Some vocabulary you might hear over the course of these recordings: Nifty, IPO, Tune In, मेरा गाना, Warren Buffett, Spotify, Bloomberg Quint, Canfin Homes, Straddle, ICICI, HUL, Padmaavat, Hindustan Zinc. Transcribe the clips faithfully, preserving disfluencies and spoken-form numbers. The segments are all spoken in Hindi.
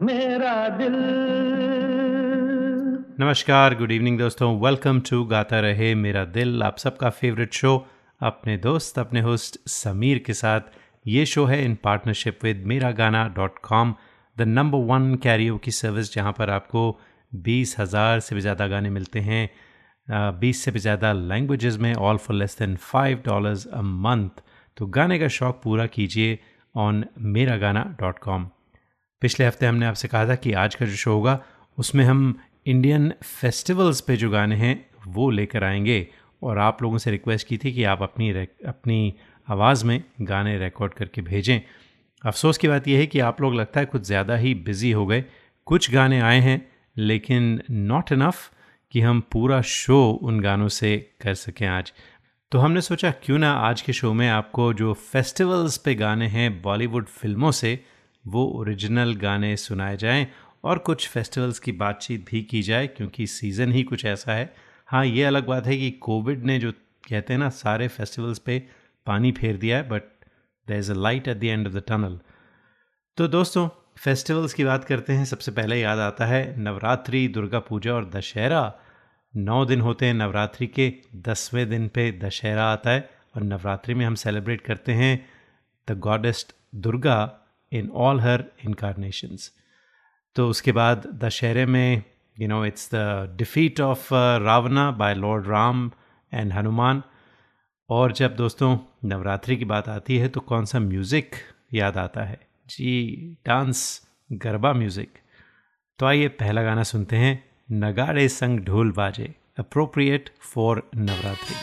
मेरा दिल। नमस्कार, गुड इवनिंग दोस्तों, वेलकम टू गाता रहे मेरा दिल, आप सबका फेवरेट शो अपने दोस्त अपने होस्ट समीर के साथ। ये शो है in partnership with मेरा गाना dot com, the number one karaoke service, जहाँ पर आपको बीस हज़ार से भी ज़्यादा गाने मिलते हैं बीस से भी ज़्यादा लैंग्वेजेस में, all for less than five dollars a month. तो गाने का शौक़ पूरा कीजिए ऑन मेरा गाना डॉट कॉम। पिछले हफ्ते हमने आपसे कहा था कि आज का जो शो होगा उसमें हम इंडियन फेस्टिवल्स पे जो गाने हैं वो लेकर आएंगे, और आप लोगों से रिक्वेस्ट की थी कि आप अपनी अपनी आवाज़ में गाने रिकॉर्ड करके भेजें। अफसोस की बात यह है कि आप लोग लगता है कुछ ज़्यादा ही बिज़ी हो गए। कुछ गाने आए हैं लेकिन नॉट इनफ कि हम पूरा शो उन गानों से कर सकें आज। तो हमने सोचा क्यों ना आज के शो में आपको जो फेस्टिवल्स पे गाने हैं बॉलीवुड फिल्मों से वो ओरिजिनल गाने सुनाए जाएं, और कुछ फेस्टिवल्स की बातचीत भी की जाए क्योंकि सीज़न ही कुछ ऐसा है। हाँ, ये अलग बात है कि कोविड ने जो कहते हैं ना सारे फेस्टिवल्स पे पानी फेर दिया है, but there is a light at the end of the tunnel. तो दोस्तों फेस्टिवल्स की बात करते हैं, सबसे पहले याद आता है नवरात्रि, दुर्गा पूजा और दशहरा। नौ दिन होते हैं नवरात्रि के, दसवें दिन पे दशहरा आता है, और नवरात्रि में हम सेलिब्रेट करते हैं the goddess Durga in all her incarnations. तो उसके बाद दशहरे में you know it's the defeat of Ravana by lord Ram and Hanuman. और जब दोस्तों नवरात्रि की बात आती है तो कौन सा म्यूज़िक याद आता है? जी, डांस, गरबा म्यूज़िक। तो आइए पहला गाना सुनते हैं, नगाड़े संग ढोल बाजे, अप्रोप्रिएट फॉर नवरात्रि।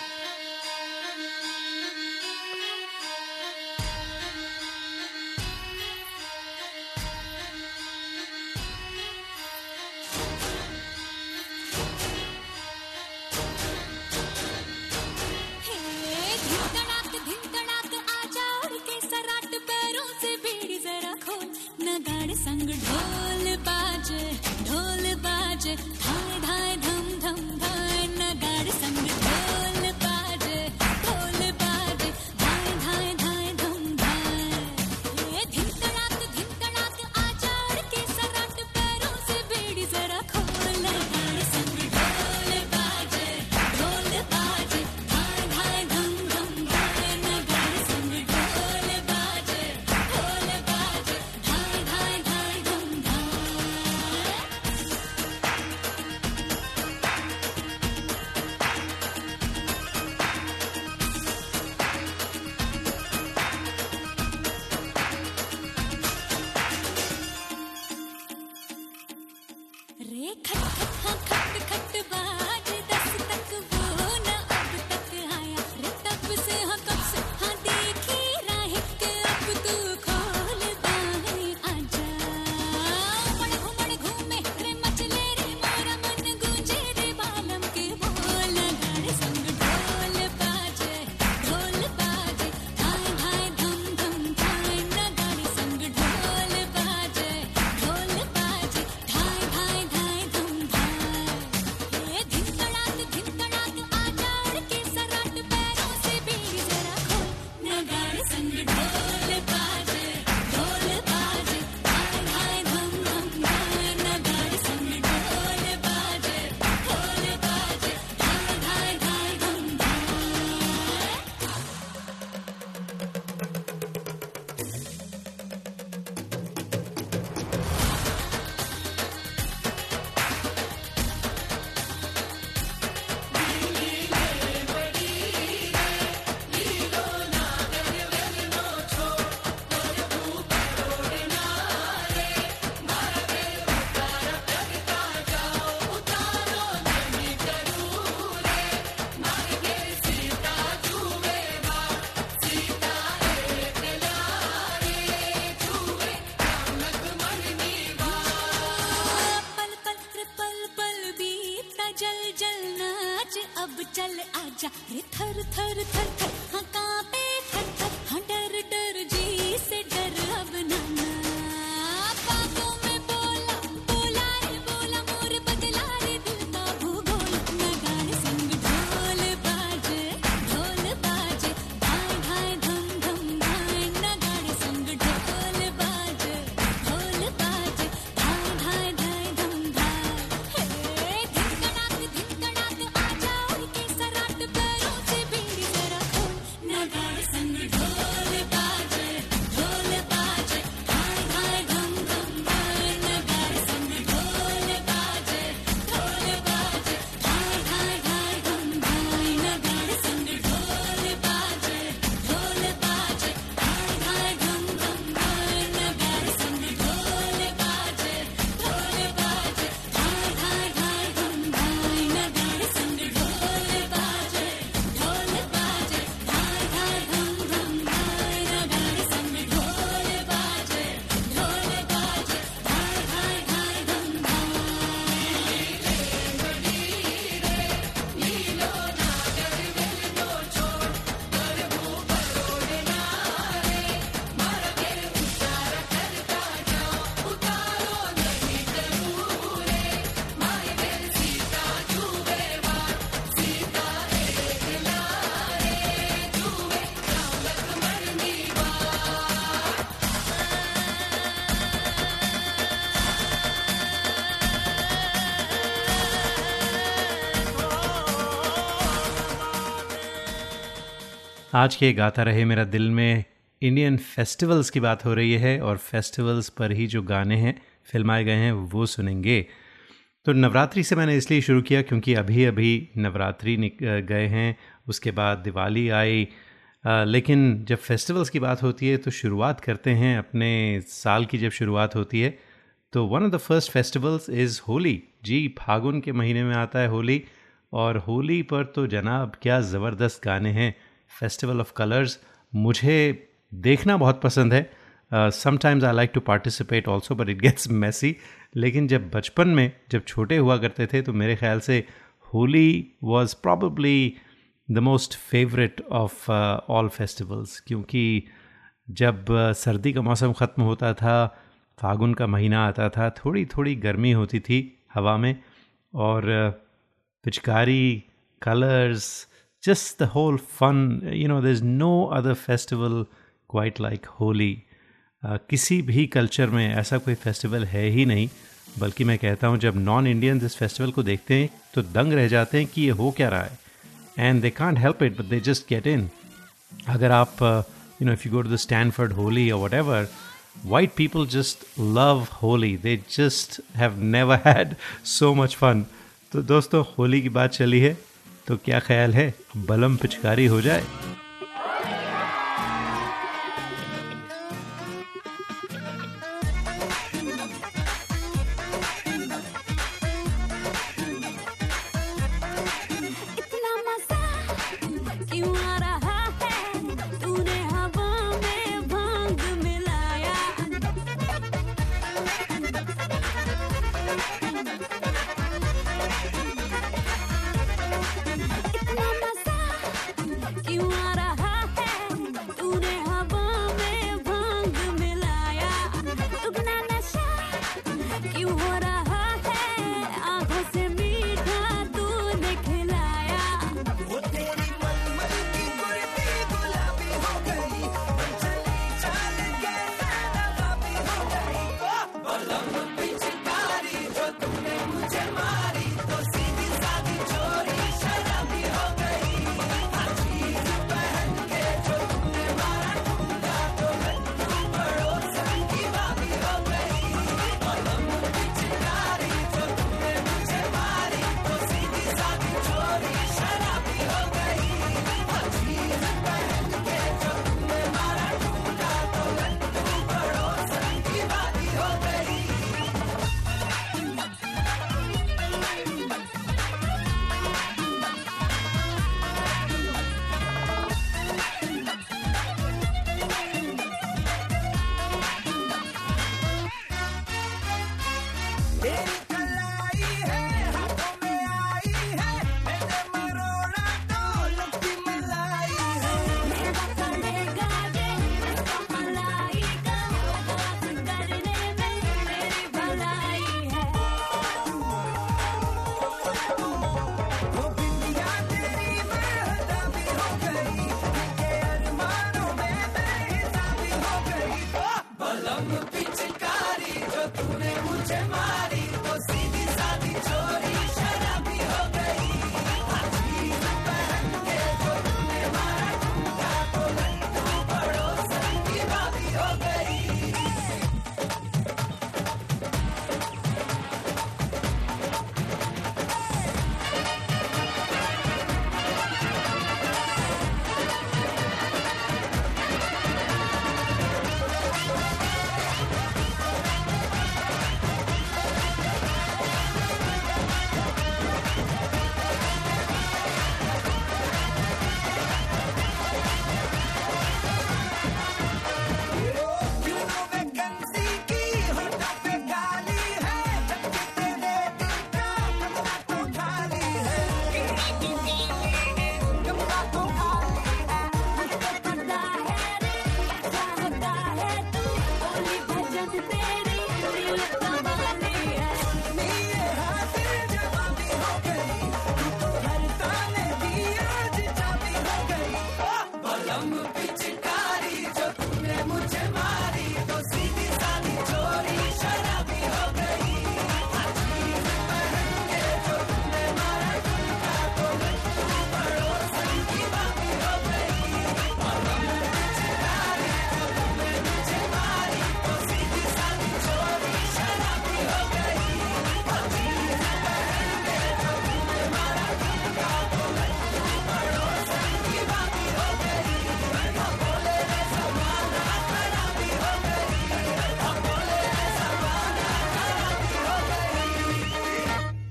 आज के गाता रहे मेरा दिल में इंडियन फेस्टिवल्स की बात हो रही है और फेस्टिवल्स पर ही जो गाने हैं फिल्माए गए हैं वो सुनेंगे। तो नवरात्रि से मैंने इसलिए शुरू किया क्योंकि अभी अभी नवरात्रि गए हैं, उसके बाद दिवाली आई, लेकिन जब फेस्टिवल्स की बात होती है तो शुरुआत करते हैं अपने साल की। जब शुरुआत होती है तो one of the first festivals is Holi. जी, फागुन के महीने में आता है होली, और होली पर तो जनाब क्या ज़बरदस्त गाने हैं। फेस्टिवल ऑफ कलर्स मुझे देखना बहुत पसंद है। Sometimes I like to participate also but it gets messy. लेकिन जब बचपन में जब छोटे हुआ करते थे तो मेरे ख्याल से Holi was probably the most favourite of all festivals, क्योंकि जब सर्दी का मौसम ख़त्म होता था, फागुन का महीना आता था, थोड़ी थोड़ी गर्मी होती थी हवा में, और पिचकारी, colours, just the whole fun, you know, there is no other festival quite like Holi. किसी भी कल्चर में ऐसा कोई फेस्टिवल है ही नहीं, बल्कि मैं कहता हूँ जब नॉन इंडियन इस फेस्टिवल को देखते हैं तो दंग रह जाते हैं कि ये हो क्या रहा है, and they can't help it but they just get in. अगर आप you know if you go to the Stanford Holi और whatever, white people just love Holi, they just have never had so much fun. तो दोस्तों, होली की बात चली है तो क्या ख्याल है बलम पिचकारी हो जाए।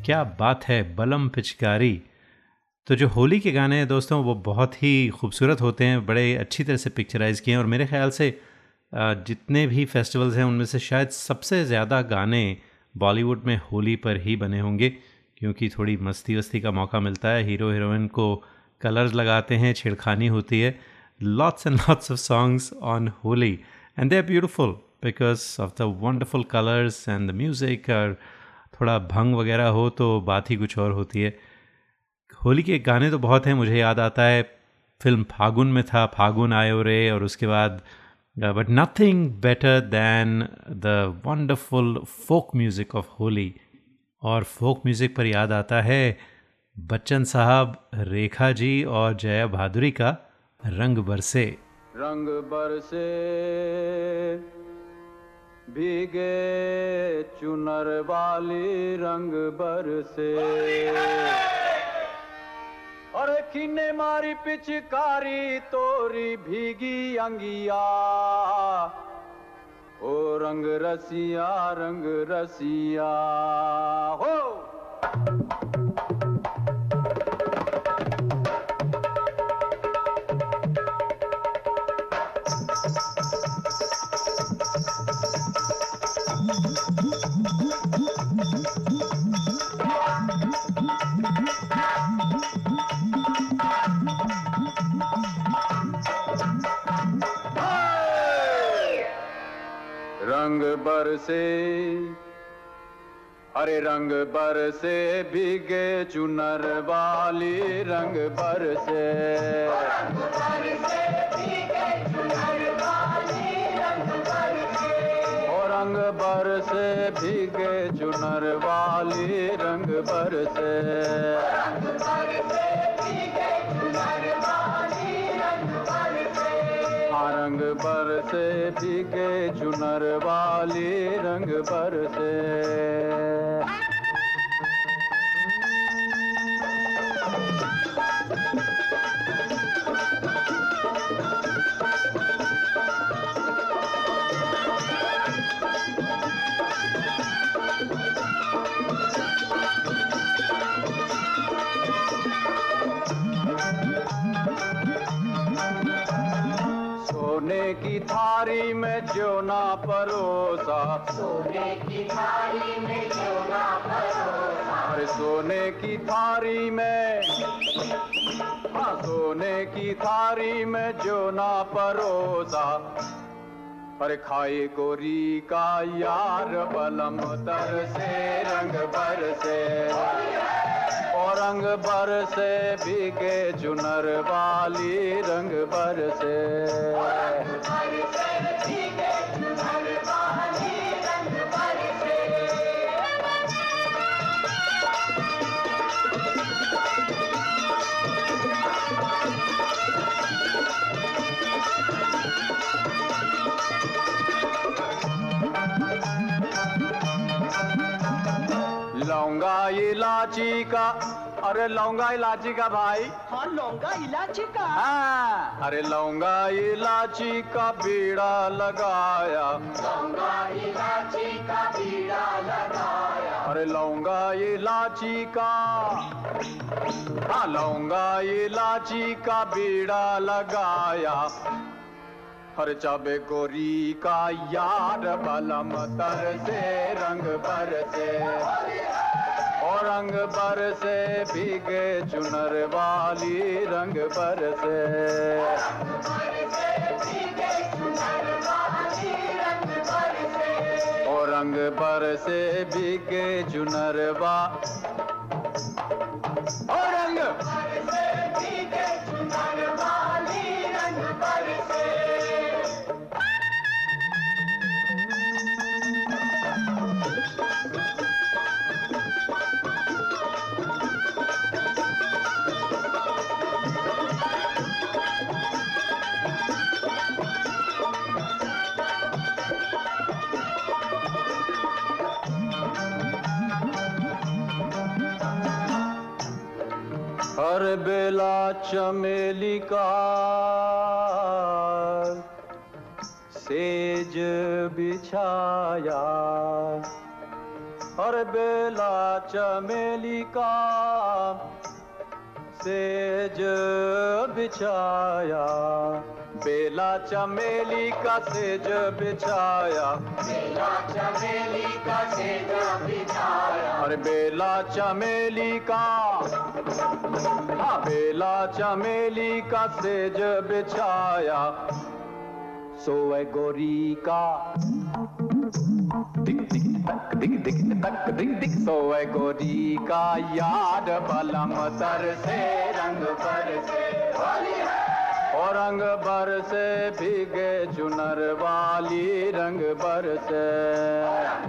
क्या बात है बलम पिचकारी। तो जो होली के गाने हैं दोस्तों वो बहुत ही खूबसूरत होते हैं, बड़े अच्छी तरह से पिक्चराइज़ किए हैं और मेरे ख़्याल से जितने भी फेस्टिवल्स हैं उनमें से शायद सबसे ज़्यादा गाने बॉलीवुड में होली पर ही बने होंगे, क्योंकि थोड़ी मस्ती वस्ती का मौका मिलता है, हीरो हीरोइन को कलर्स लगाते हैं, छेड़खानी होती है। Lots and lots of songs on Holi and they are beautiful because of the wonderful colours and the music. और थोड़ा भंग वगैरह हो तो बात ही कुछ और होती है। होली के गाने तो बहुत हैं, मुझे याद आता है फिल्म फागुन में था फागुन आयो रे, और उसके बाद but nothing better than the wonderful folk music of Holi. और फोक म्यूज़िक पर याद आता है बच्चन साहब, रेखा जी और जया भादुरी का रंग बरसे। रंग बरसे भीगे चुनर वाली रंग बरसे, और किने मारी पिचकारी तोरी भीगी अंगिया, ओ रंग रसिया रंग रसिया हो। रंग बरसे अरे रंग बरसे भीगे चुनर वाली रंग बरसे, रंग बरसे भीगे चुनर वाली रंग बरसे, ओ रंग बरसे भीगे चुनर वाली रंग बरसे, रंग बरसे भीगे चुनर वाली रंग बरसे, रंग बरसे भीगे चुनर वाली रंग बरसे। थारी में जोना परोसा, सोने की थारी में जोना परोसा, अरे सोने की थारी में, हाँ सोने की थारी में जोना परोसा, अरे खाए गोरी का यार बलम तरसे रंग बरसे, और रंग बरसे भीगे चुनर वाली रंग बरसे, रंग बरसे भीगे चुनर वाली रंग बरसे। लौंगा इलाची का, अरे लौंगा इलाची का भाई, हाँ लौंगा इलाची का, हाँ अरे लौंगा इलाची का बीड़ा लगाया, लौंगा इलाची का बीड़ा लगाया, अरे लौंगा इलाची का, हाँ लौंगा इलाची का बीड़ा लगाया, हर चाबे गोरी का यार बलम तरसे रंग बरसे, और रंग बरसे भीगे चुनर वाली रंग बरसे, रंग बरसे भीगे चुनर वाली रंग बरसे, और रंग बरसे भीगे चुनर वा, और रंग बरसे भीगे चुनर वाली रंग बरसे। हर बेला चमेली का सेज बिछाया, और बेला चमेली का सेज बिछाया, बेला चमेली का सेज बिछाया, बेला चमेली का सेज बिछाया, और बेला चमेली का, हाँ, बेला चमेली का सेज बिछाया। सोए गोरी का दिख दिख तक दिख दिख तक दिख दिख, सोए गोरी का याद बलम तर से रंग भर से वाली है, और रंग भर से भीगे चुनर वाली, रंग भर से रंग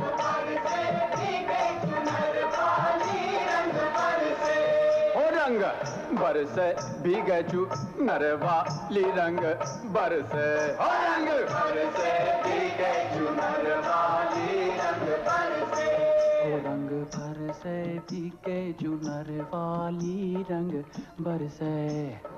बरसे भीगे चुनर वाली, रंग बरसे हो रंग बरसे भीगे चुनर वाली, रंग बरसे हो रंग बरसे भीगे चुनर वाली, रंग बरसे हो रंग बरसे भीगे चुनर वाली, रंग बरसे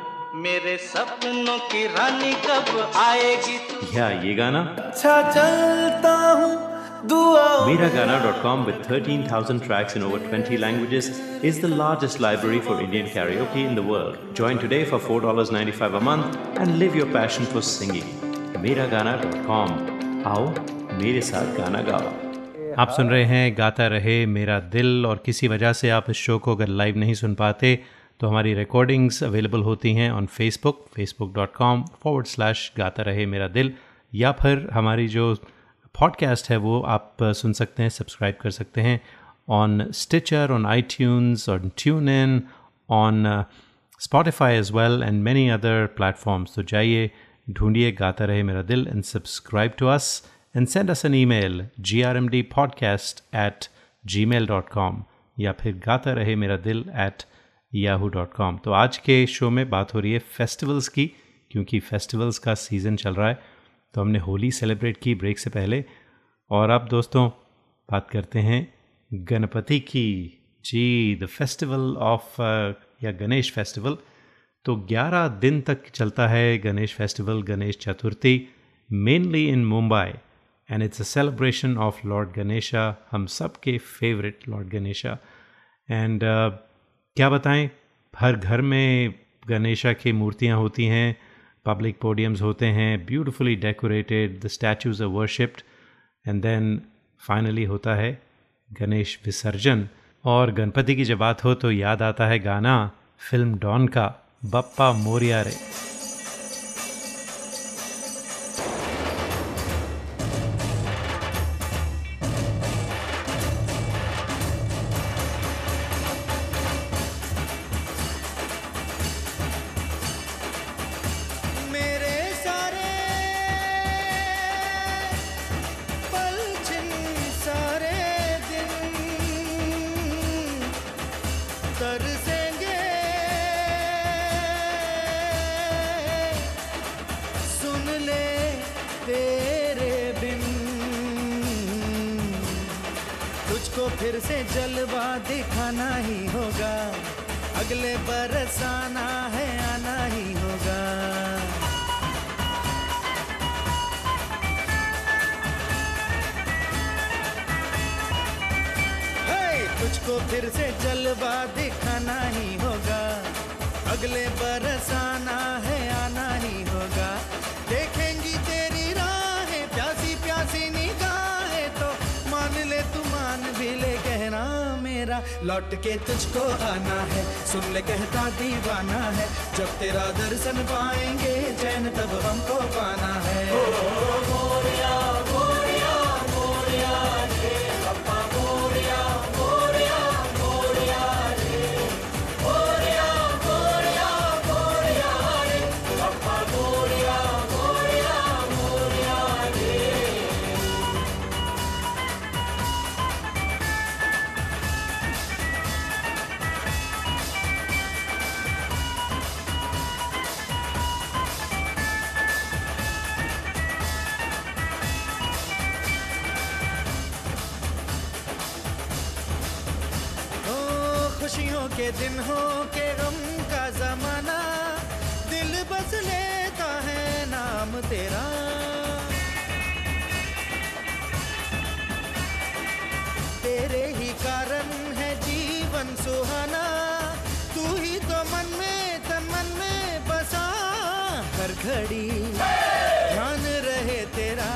मेरे सपनों की रानी कब आएगी, या ये गाना अच्छा चलता हूँ मेरा गाना dot com with thirteen thousand tracks in over twenty languages is the largest library for Indian karaoke in the world. Join today for four dollars and ninety-five cents a month and live your passion for singing. मेरा गाना डॉट com. आओ मेरे साथ गाना गाओ। आप सुन रहे हैं गाता रहे मेरा दिल, और किसी वजह से आप इस शो को अगर लाइव नहीं सुन पाते तो हमारी रिकॉर्डिंग्स अवेलेबल होती हैं on Facebook Facebook dot com forward slash गाता रहे मेरा दिल, या फिर हमारी जो पॉडकास्ट है वो आप सुन सकते हैं, सब्सक्राइब कर सकते हैं on Stitcher, on iTunes, on TuneIn, on Spotify as well and many other platforms. तो जाइए, ढूंढिए Gaata Rahe Mera Dil and subscribe to us and send us an email g r m d podcast at gmail dot com या फिर गाता रहे मेरा दिल at yahoo dot com। तो आज के शो में बात हो रही है फेस्टिवल्स की, क्योंकि फेस्टिवल्स का सीज़न चल रहा है। तो हमने होली सेलिब्रेट की ब्रेक से पहले, और अब दोस्तों बात करते हैं गणपति की। जी, द फेस्टिवल ऑफ या गणेश फेस्टिवल। तो ग्यारह दिन तक चलता है Ganesh festival, Ganesh Chaturthi, mainly in Mumbai, and it's a celebration of lord Ganesha, हम सब के favourite lord Ganesha. And uh, क्या बताएं, हर घर में गणेशा की मूर्तियाँ होती हैं, पब्लिक पोडियम्स होते हैं, beautifully decorated, the statues are worshipped, and then finally होता है गणेश विसर्जन। और गणपति की जब बात हो तो याद आता है गाना फिल्म डॉन का, बप्पा मोरिया रे। तुझको फिर से जलवा दिखाना ही होगा, अगले बरस आना है, आना ही होगा। देखेंगी तेरी राहें प्यासी प्यासी निगाहें, तो मान ले तू मान भी ले कहना मेरा, लौट के तुझको आना है, सुन ले कहता दीवाना है, जब तेरा दर्शन पाएंगे चैन तब हमको पाना है। ओ, ओ, मोरिया मोरिया मोरिया रे, अप्पा मोरिया के दिन हो के गम का जमाना, दिल बस लेता है नाम तेरा। तेरे ही कारण है जीवन सुहाना, तू ही तो मन में तन मन में बसा। हर घड़ी ध्यान रहे तेरा,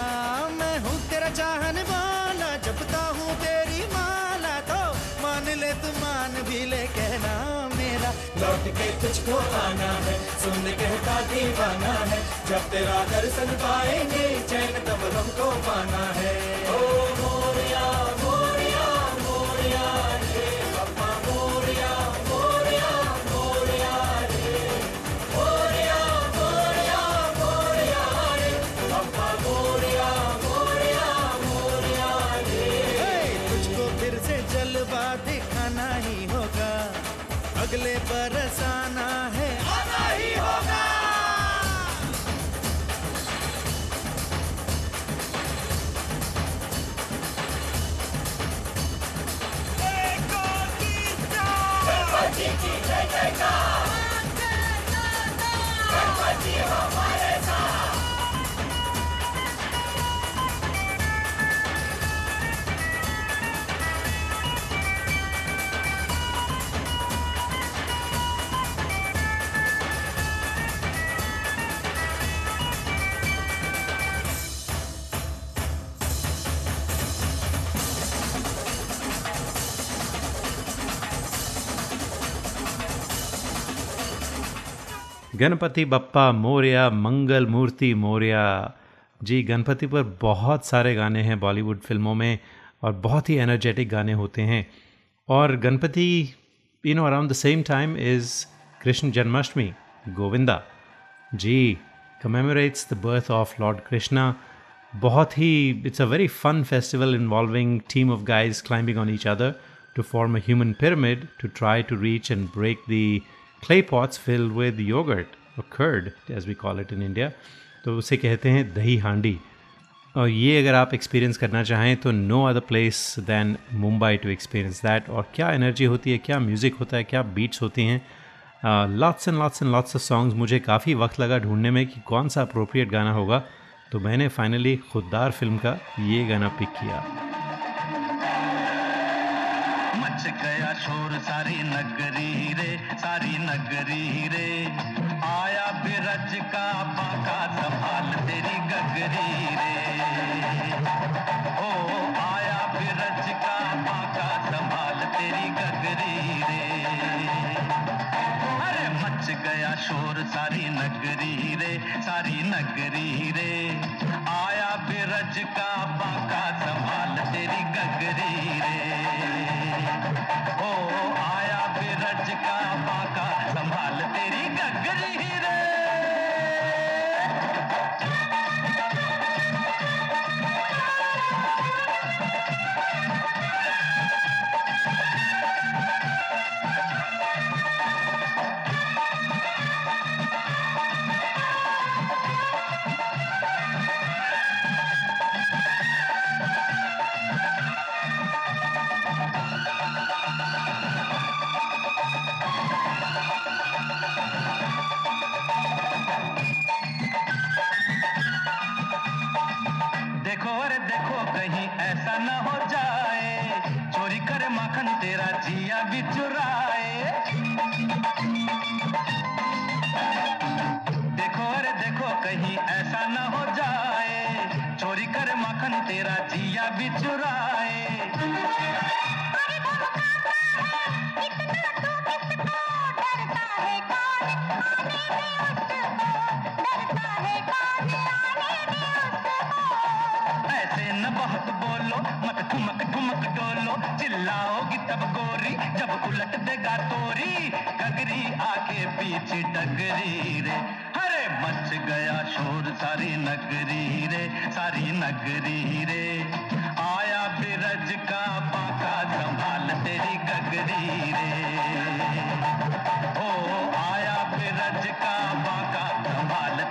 मैं हूँ तेरा चाहने वाला। जपता हूँ तेरी माला, तो मान ले तू मान भी ले, कहना मेरा। लौट के तुझको आना है, सुन कहता दीवाना है। जब तेरा दर्शन पाएंगे चैन, तब हमको पाना है। ओ मोरिया मोरिया मोरिया रे बाबा, मोरिया मोरिया मोरिया रे, मोरिया मोरिया मोरिया रे बाबा, मोरिया मोरिया मोरिया रे। तुझको फिर से जलवा दिखाना ही होगा, अगले बरस आना है, आना ही होगा। गणपति की जय जयकार, गणपति हो हमारे साथ। गणपति बप्पा मोरया, मंगल मूर्ति मोरया। जी, गणपति पर बहुत सारे गाने हैं बॉलीवुड फिल्मों में, और बहुत ही एनर्जेटिक गाने होते हैं। और Ganpati you know around the same time is Krishna Janmashtami, Govinda ji commemorates the birth of lord Krishna. बहुत ही it's a very fun festival involving team of guys climbing on each other to form a human pyramid to try to reach and break the clay pots filled with yogurt or curd as we call it in India, तो उसे कहते हैं दही हांडी। और ये अगर आप एक्सपीरियंस करना चाहें तो no other place than Mumbai to experience that। और क्या एनर्जी होती है, क्या म्यूज़िक होता है, क्या बीट्स होती हैं। lots and lots and lots of songs। मुझे काफ़ी वक्त लगा ढूंढने में कि कौन सा appropriate गाना होगा, तो मैंने फाइनली खुददार फिल्म का ये गाना पिक किया। मच गया शोर सारी नगरी रे, सारी नगरी रे, आया बिरज का बाका संभाल तेरी गगरी रे। ओ आया बिरज का बाका संभाल तेरी गगरी रे। अरे मच गया शोर सारी नगरी रे, सारी नगरी रे, आया बिरज का बाका संभाल तेरी गगरी रे। ओ आया बिरज का बाका संभाल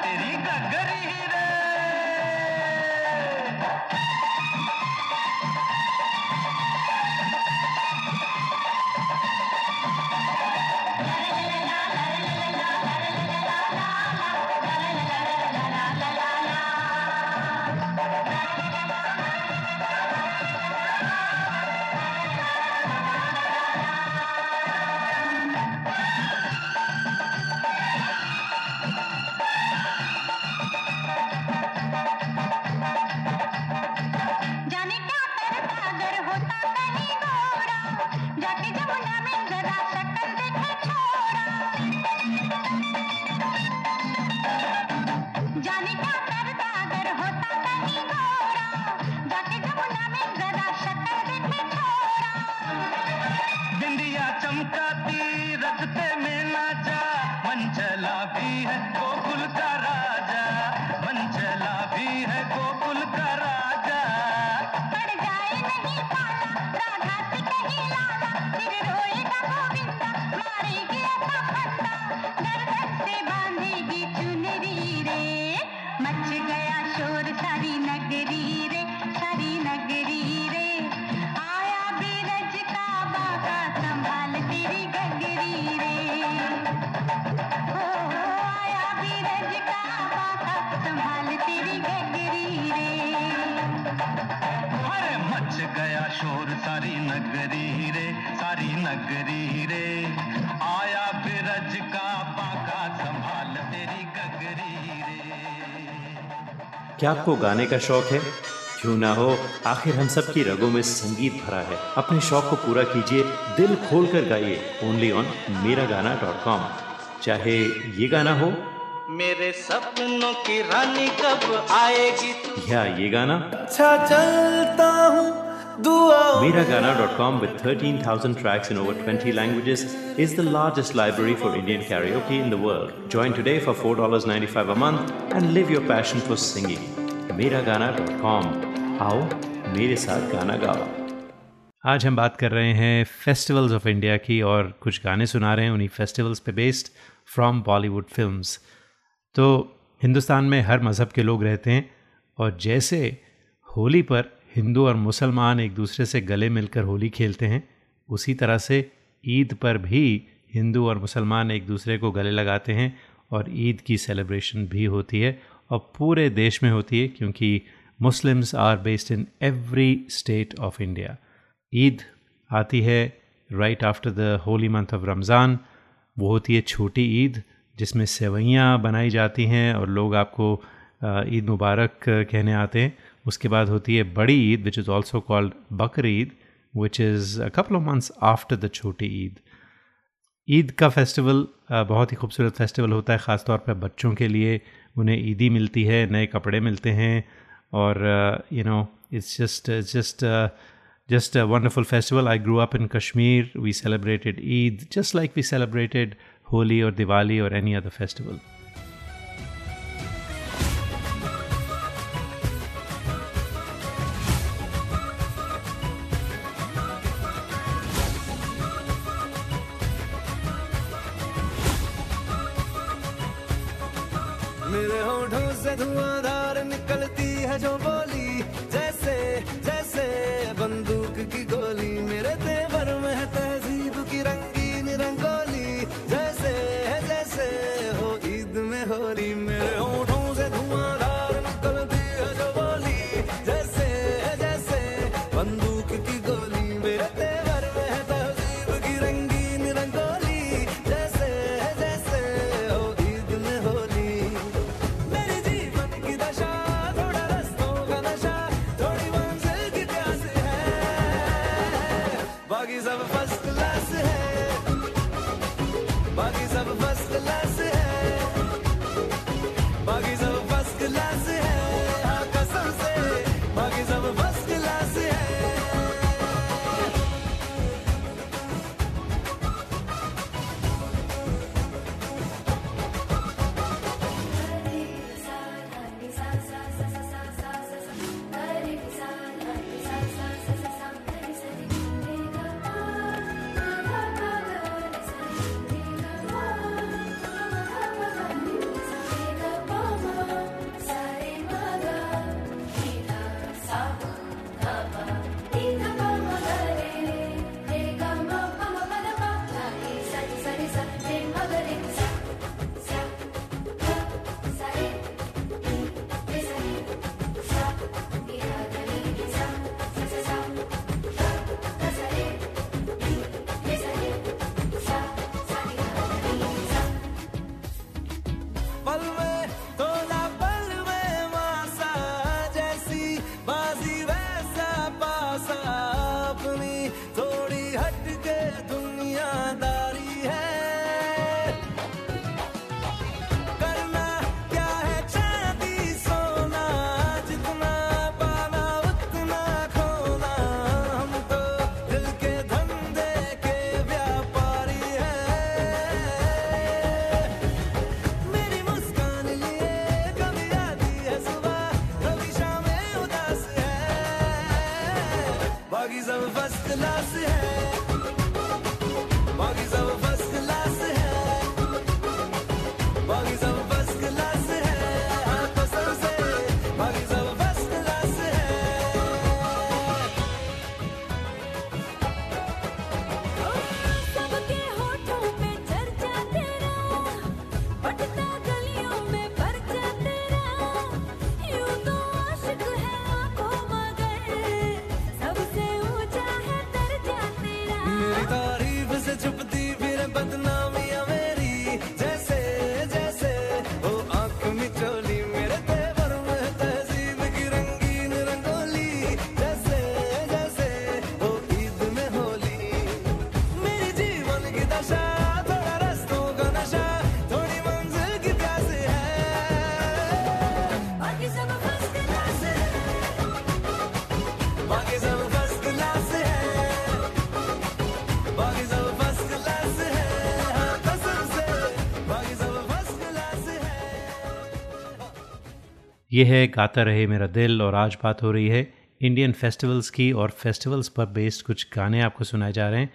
तेरी गगरी रे। क्या आपको गाने का शौक है? क्यों ना हो, आखिर हम सब की रगों में संगीत भरा है। अपने शौक को पूरा कीजिए, दिल खोल कर गाइए ओनली ऑन मेरा गाना डॉट कॉम। चाहे ये गाना हो मेरे सपनों की रानी कब आएगी, या ये गाना अच्छा चलता हूँ Meragana dot com with thirteen thousand tracks in over twenty languages is the largest library for Indian karaoke in the world. Join today for four dollars and ninety-five cents a month and live your passion for singing. Meragana dot com. आओ मेरे साथ गाना गाओ। आज हम बात कर रहे हैं फेस्टिवल्स ऑफ इंडिया की और कुछ गाने सुना रहे हैं उन्हीं फेस्टिवल्स पे बेस्ड फ्रॉम बॉलीवुड फिल्म्स। तो हिंदुस्तान में हर मज़हब के लोग रहते हैं और जैसे होली पर हिंदू और मुसलमान एक दूसरे से गले मिलकर होली खेलते हैं, उसी तरह से ईद पर भी हिंदू और मुसलमान एक दूसरे को गले लगाते हैं और ईद की सेलिब्रेशन भी होती है और पूरे देश में होती है क्योंकि Muslims are based in every state of India. Eid आती है right after the holy month of Ramzan. वो होती है छोटी ईद जिसमें सेवइयाँ बनाई जाती हैं और लोग आपको ईद मुबारक कहने आते हैं। उसके बाद होती है बड़ी Eid which is also called Bakr Eid which is a couple of months after the छोटी ईद। ईद का फेस्टिवल बहुत ही खूबसूरत फेस्टिवल होता है, ख़ास तौर पर बच्चों के लिए। उन्हें ईदी मिलती है, नए कपड़े मिलते हैं और you know it's just just just a wonderful festival. I grew up in Kashmir, we celebrated Eid just like we celebrated Holi और दिवाली और एनी अदर फेस्टिवल। सब फर्स्ट क्लास है, बाकी सब फर्स्ट क्लास है, बाकी सब फर्स्ट क्लास है, आपको सबसे बाकी सब फर्स्ट क्लास है। सबके होठों पे चर्चा तेरा, बढ़ता गलियों में पर्चा तेरा, यूं तो आशिक है आपको मगर सबसे ऊंचा है दर्जा तेरा। मेरी तारीफ से छुपती फिर बदनामियां मेरी, जैसे जैसे वो आंख मिचोली, मेरे तेवर में तहजीब की रंगीन रंगोली, जैसे जैसे वो ईद में होली। मेरी जीवन की दशा थोड़ा रस्तों का नशा, थोड़ी मंजिल की प्यास है, बाकी सब फर्स्ट क्लास है, बाकी सब फर्स्ट क्लास है, बाकी सब फर्स्ट क्लास है, आपको सबसे बाकी सब फर्स्ट क्लास है। ये है गाता रहे मेरा दिल। और आज बात हो रही है इंडियन फेस्टिवल्स की, और फेस्टिवल्स पर बेस्ड कुछ गाने आपको सुनाए जा रहे हैं।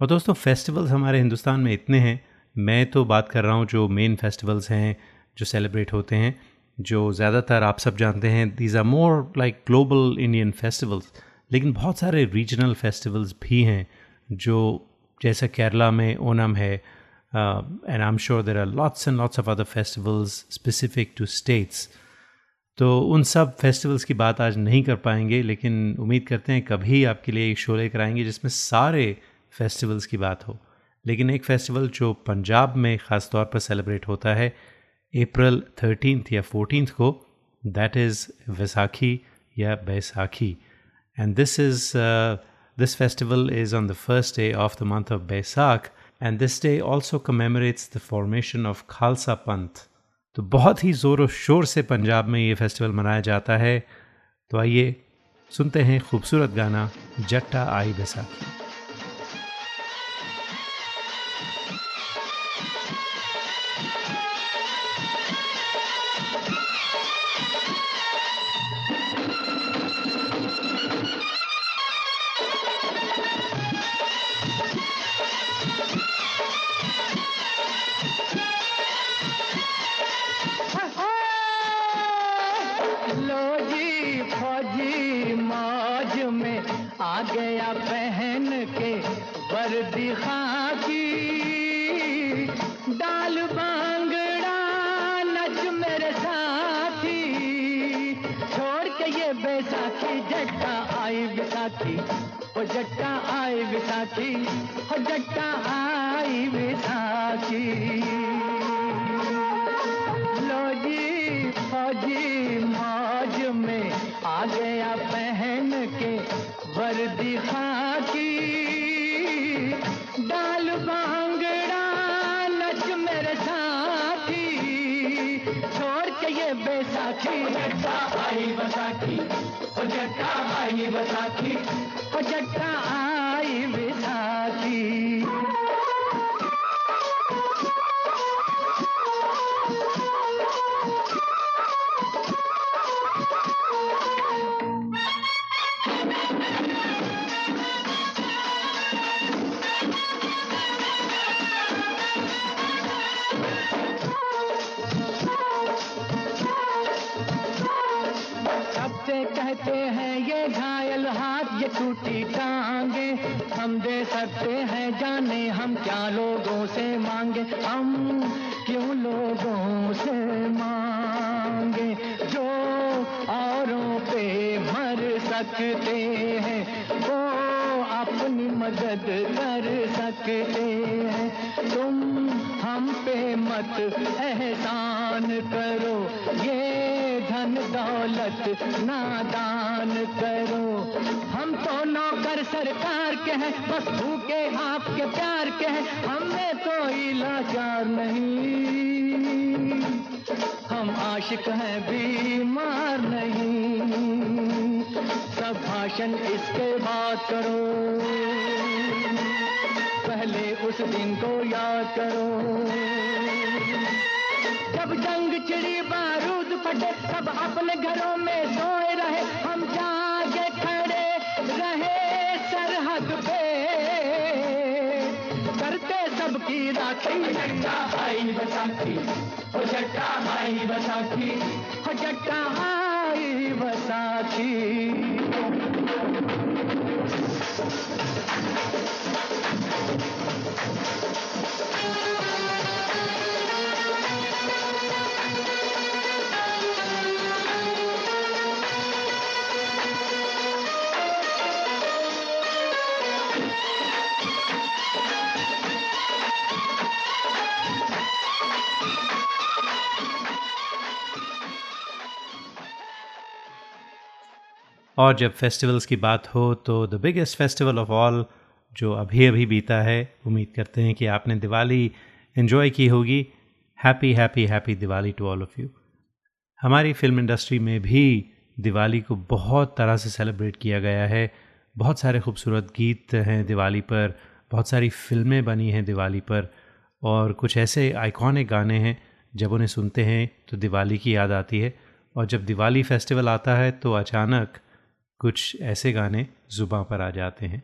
और दोस्तों, फेस्टिवल्स हमारे हिंदुस्तान में इतने हैं, मैं तो बात कर रहा हूँ जो मेन फेस्टिवल्स हैं जो सेलिब्रेट होते हैं, जो ज़्यादातर आप सब जानते हैं। These are more like global Indian festivals, लेकिन बहुत सारे रीजनल फेस्टिवल्स भी हैं, जो जैसे केरला में ओनम है, and I am sure there are lots and lots of other festivals specific to states. तो उन सब फेस्टिवल्स की बात आज नहीं कर पाएंगे, लेकिन उम्मीद करते हैं कभी आपके लिए एक शो लेकर आएंगे जिसमें सारे फेस्टिवल्स की बात हो। लेकिन एक फेस्टिवल जो पंजाब में ख़ास तौर पर सेलिब्रेट होता है अप्रैल थर्टीन्थ या फोर्टीन्थ को, दैट इज़ वैसाखी या Baisakhi. And this is this festival is on the first day of the month of Baisakh, and this day also commemorates the formation of Khalsa Panth. तो बहुत ही ज़ोरों शोर से पंजाब में ये फेस्टिवल मनाया जाता है। तो आइए सुनते हैं खूबसूरत गाना जट्टा आई बैसाखी। जट्टा आई बैसाखी, हो जट्टा आई बैसाखी। लो जी फौजी मौज में आ गया पहन के वर्दी खाकी, डाल भांगड़ा नच मेरे साथी, छोड़ के ये बैसाखी। हो जट्टा आई बैसाखी, हो जट्टा आई बैसाखी, हो जट्टा आई बैसाखी। सबसे कहते हैं ये घायल हाथ, ये टूटी टांगे, हम दे सकते हैं जाने हम क्या लोगों से मांगे, हम क्यों लोगों से मांगे जो औरों पे भर सकते हैं, वो अपनी मदद कर सकते हैं। तुम हम पे मत एहसान करो, ये धन दौलत ना दान करो, हम तो नौकर सरकार के हैं, बस भूखे आपके प्यार के हैं, हमें कोई लाचार नहीं, हम आशिक हैं बीमार नहीं। सब भाषण इसके बाद करो, पहले उस दिन को याद करो, जब जंग चिड़ी बारूद फटे, सब अपने घरों में सोए रहे, हम जागे खड़े रहे, राखी जट्टा हाई बसाखी, हो जट्टा हाई बसाखी, हो जट्टा हाई बसाखी। और जब फेस्टिवल्स की बात हो तो the biggest festival of all जो अभी अभी बीता है, उम्मीद करते हैं कि आपने दिवाली एंजॉय की होगी। Happy happy happy Diwali to all of you. हमारी फिल्म इंडस्ट्री में भी दिवाली को बहुत तरह से सेलिब्रेट किया गया है। बहुत सारे खूबसूरत गीत हैं दिवाली पर, बहुत सारी फ़िल्में बनी हैं दिवाली पर, और कुछ ऐसे आइकॉनिक गाने हैं जब उन्हें सुनते हैं तो दिवाली की याद आती है। और जब दिवाली फेस्टिवल आता है तो अचानक कुछ ऐसे गाने जुबां पर आ जाते हैं।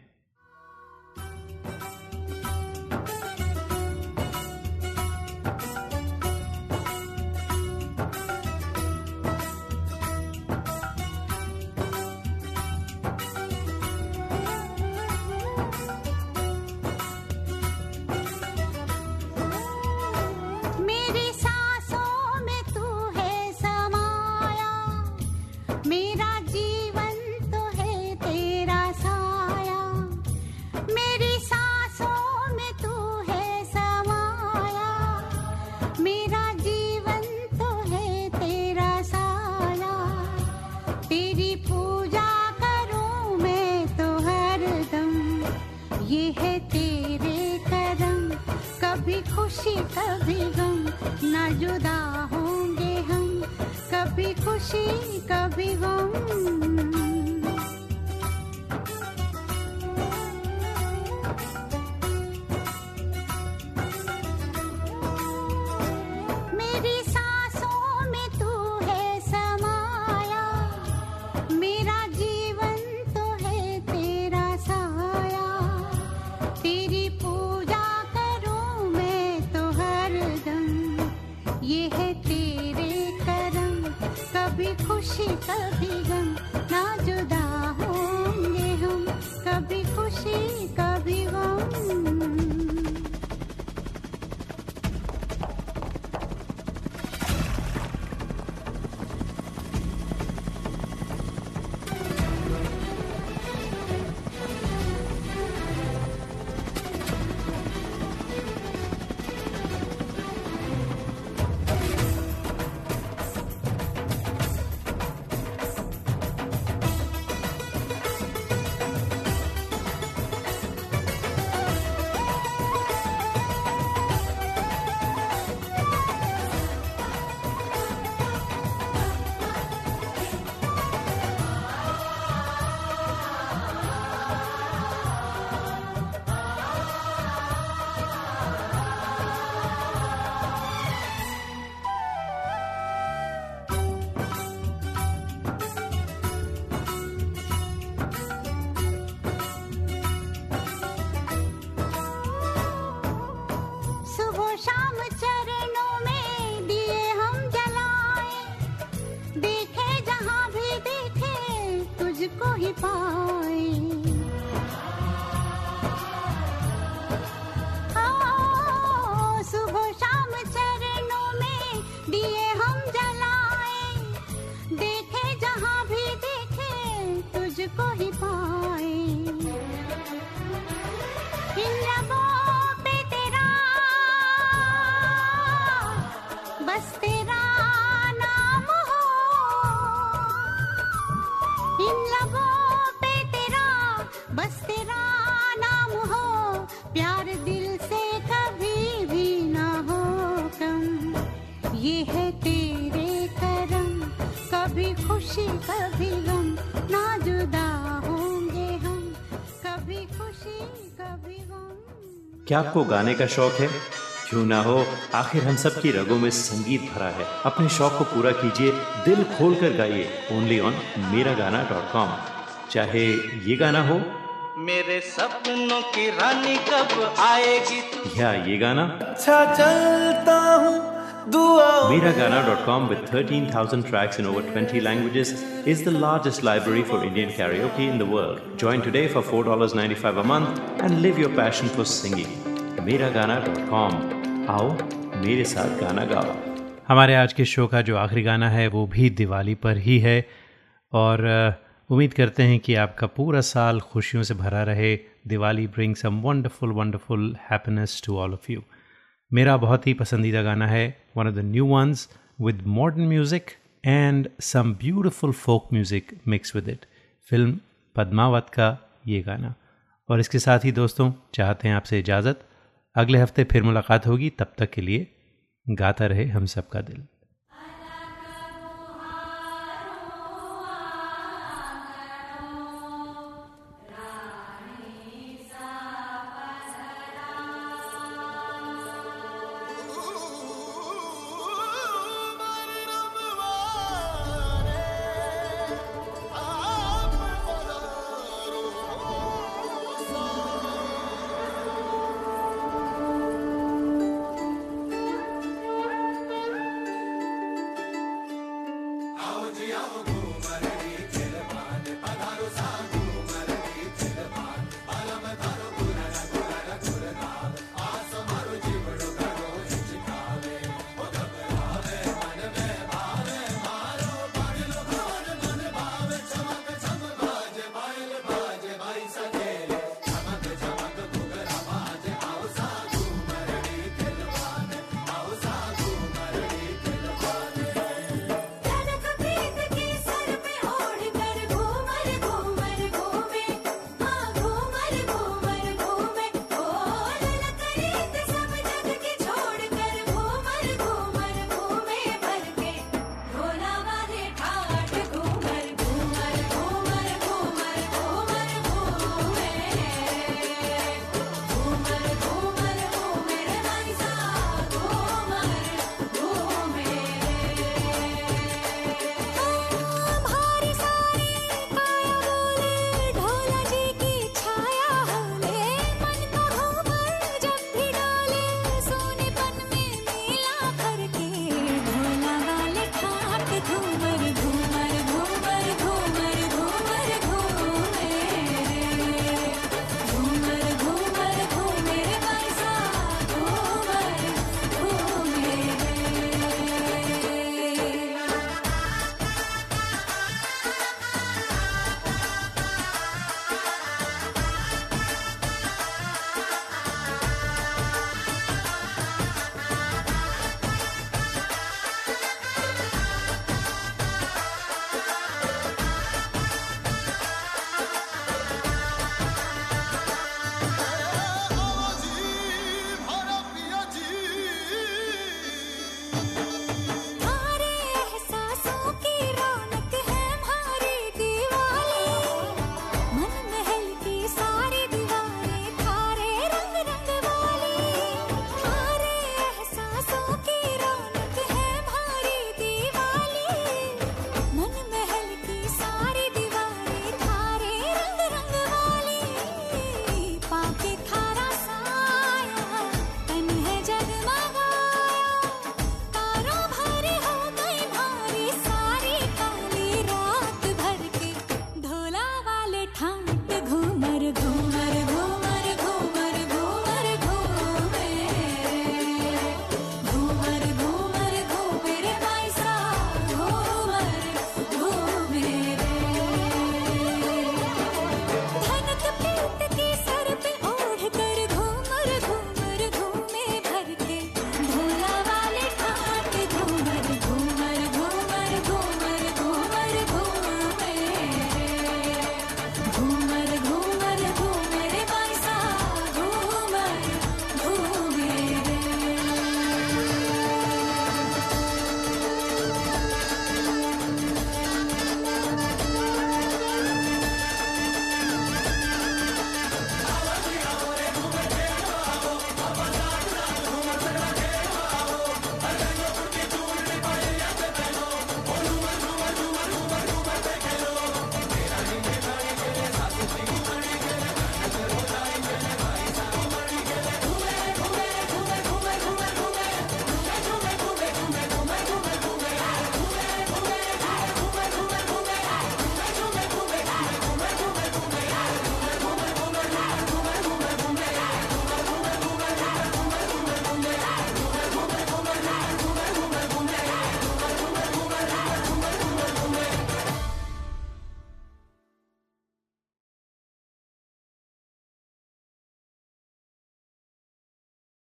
क्या आपको गाने का शौक है? क्यों ना हो, आखिर हम सब की रगों में संगीत भरा है। अपने शौक को पूरा कीजिए, दिल खोल कर गाइए, ओनली ऑन मेरा गाना डॉट कॉम। चाहे ये गाना हो मेरे सपनों की रानी कब आएगी। क्या ये गाना अच्छा चलता हूँ मेरा गाना dot com with thirteen thousand tracks in over twenty languages is the largest library for Indian karaoke in the world. Join today for four dollars ninety-five a month and live your passion for singing. मेरा गाना डॉट कॉम आओ मेरे साथ गाना गाओ। हमारे आज के शो का जो आखिरी गाना है वो भी दिवाली पर ही है और उम्मीद करते हैं कि आपका पूरा साल खुशियों से भरा रहे। Diwali bring some wonderful wonderful happiness to all of you. मेरा बहुत ही पसंदीदा गाना है, one of the new ones with modern music and some beautiful folk music mix with it, film Padmaavat का ये गाना। और इसके साथ ही दोस्तों चाहते हैं आपसे इजाज़त, अगले हफ्ते फिर मुलाकात होगी। तब तक के लिए गाता रहे हम सबका दिल। आओ जी आओ।